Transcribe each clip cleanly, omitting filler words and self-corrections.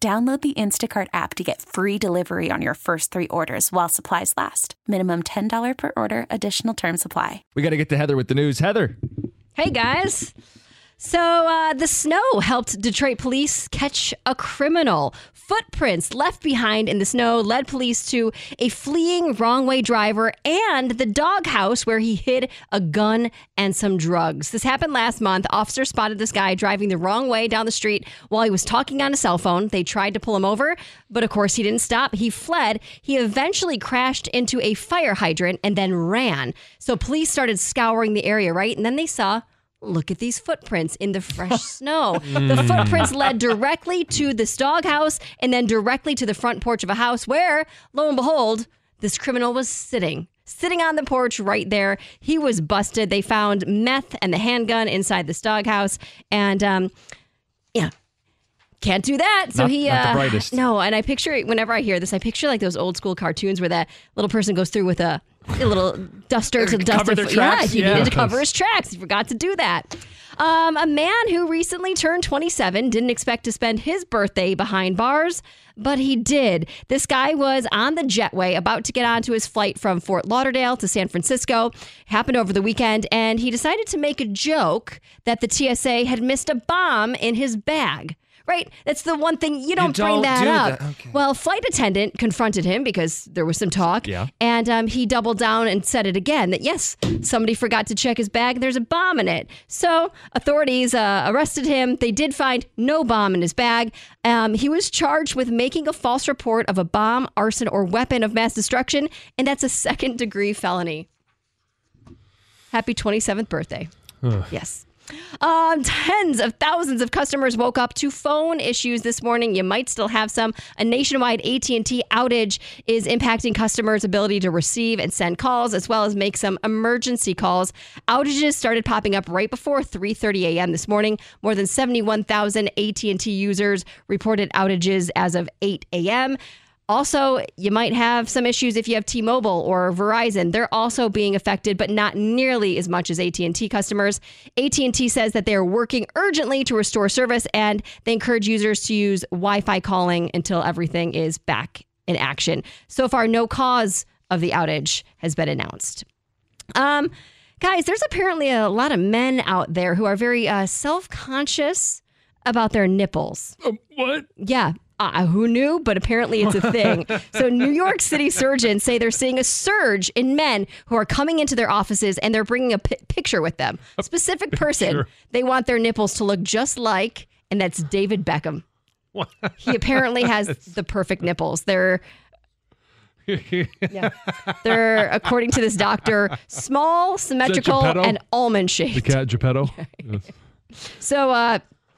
Download the Instacart app to get free delivery on your first three orders while supplies last. Minimum $10 per order. Additional terms apply. We got to get to Heather with the news. Heather. Hey, guys. So the snow helped Detroit police catch a criminal. Footprints left behind in the snow led police to a fleeing wrong-way driver and the doghouse where he hid a gun and some drugs. This happened last month. Officers spotted this guy driving the wrong way down the street while he was talking on a cell phone. They tried to pull him over, but of course he didn't stop. He fled. He eventually crashed into a fire hydrant and then ran. So police started scouring the area, right? And then they saw, look at these footprints in the fresh snow. The footprints led directly to this doghouse and then directly to the front porch of a house where, lo and behold, this criminal was sitting on the porch right there. He was busted. They found meth and the handgun inside this doghouse. And, can't do that. So not the brightest. No, and I picture, whenever I hear this, I picture like those old school cartoons where that little person goes through with a little duster to dust their tracks. Yeah, he needed to cover his tracks. He forgot to do that. A man who recently turned 27 didn't expect to spend his birthday behind bars, but he did. This guy was on the jetway about to get onto his flight from Fort Lauderdale to San Francisco. Happened over the weekend, and he decided to make a joke that the TSA had missed a bomb in his bag. Right? That's the one thing you don't bring that up. Okay. Well, flight attendant confronted him because there was some talk. Yeah. And he doubled down and said it again that, yes, somebody forgot to check his bag. There's a bomb in it. So authorities arrested him. They did find no bomb in his bag. He was charged with making a false report of a bomb, arson, or weapon of mass destruction. And that's a second-degree felony. Happy 27th birthday. Yes. Tens of thousands of customers woke up to phone issues this morning. You might still have some. A nationwide AT&T outage is impacting customers' ability to receive and send calls, as well as make some emergency calls. Outages started popping up right before 3:30 a.m. this morning. More than 71,000 AT&T users reported outages as of 8 a.m., Also, you might have some issues if you have T-Mobile or Verizon. They're also being affected, but not nearly as much as AT&T customers. AT&T says that they're working urgently to restore service, and they encourage users to use Wi-Fi calling until everything is back in action. So far, no cause of the outage has been announced. Guys, there's apparently a lot of men out there who are very self-conscious about their nipples. What? Yeah. Who knew? But apparently it's a thing. So New York City surgeons say they're seeing a surge in men who are coming into their offices and they're bringing a picture with them. A specific person. They want their nipples to look just like, and that's David Beckham. What? He apparently has the perfect nipples. They're, according to this doctor, small, symmetrical, and almond-shaped. The cat Geppetto? Yeah. Yes. So,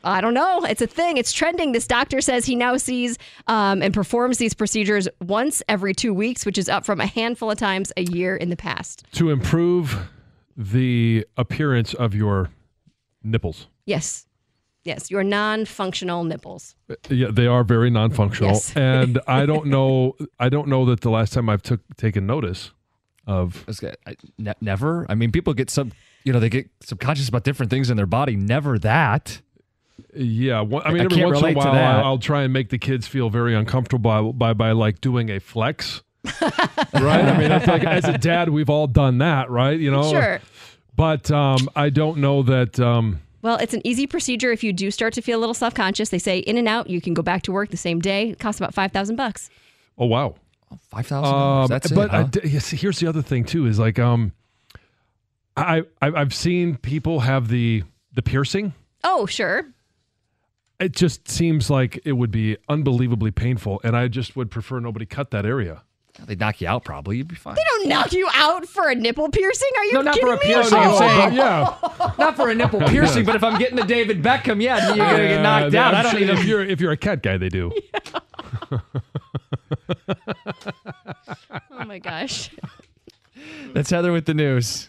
I don't know. It's a thing. It's trending. This doctor says he now sees and performs these procedures once every 2 weeks, which is up from a handful of times a year in the past. To improve the appearance of your nipples. Yes. Yes. Your non-functional nipples. Yeah, they are very non-functional. Yes. And I don't know that the last time I've taken notice of. Never. I mean, people get they get subconscious about different things in their body. Never that. Yeah, every once in a while, I'll try and make the kids feel very uncomfortable by like doing a flex, right? I mean, it's like as a dad, we've all done that, right? You know, sure. But I don't know that. Well, it's an easy procedure if you do start to feel a little self-conscious. They say in and out, you can go back to work the same day. It costs about $5,000. Oh, wow. $5,000. That's but it, huh? Here's the other thing, too, is like I've seen people have the piercing. Oh, sure. It just seems like it would be unbelievably painful, and I just would prefer nobody cut that area. They'd knock you out probably. You'd be fine. They don't knock you out for a nipple piercing? Are you kidding me? No, not for a piercing. I'm saying, yeah. Not for a nipple piercing, but if I'm getting the David Beckham, yeah, you're going to get knocked out. I don't even... If you're a cat guy, they do. Yeah. Oh, my gosh. That's Heather with the news.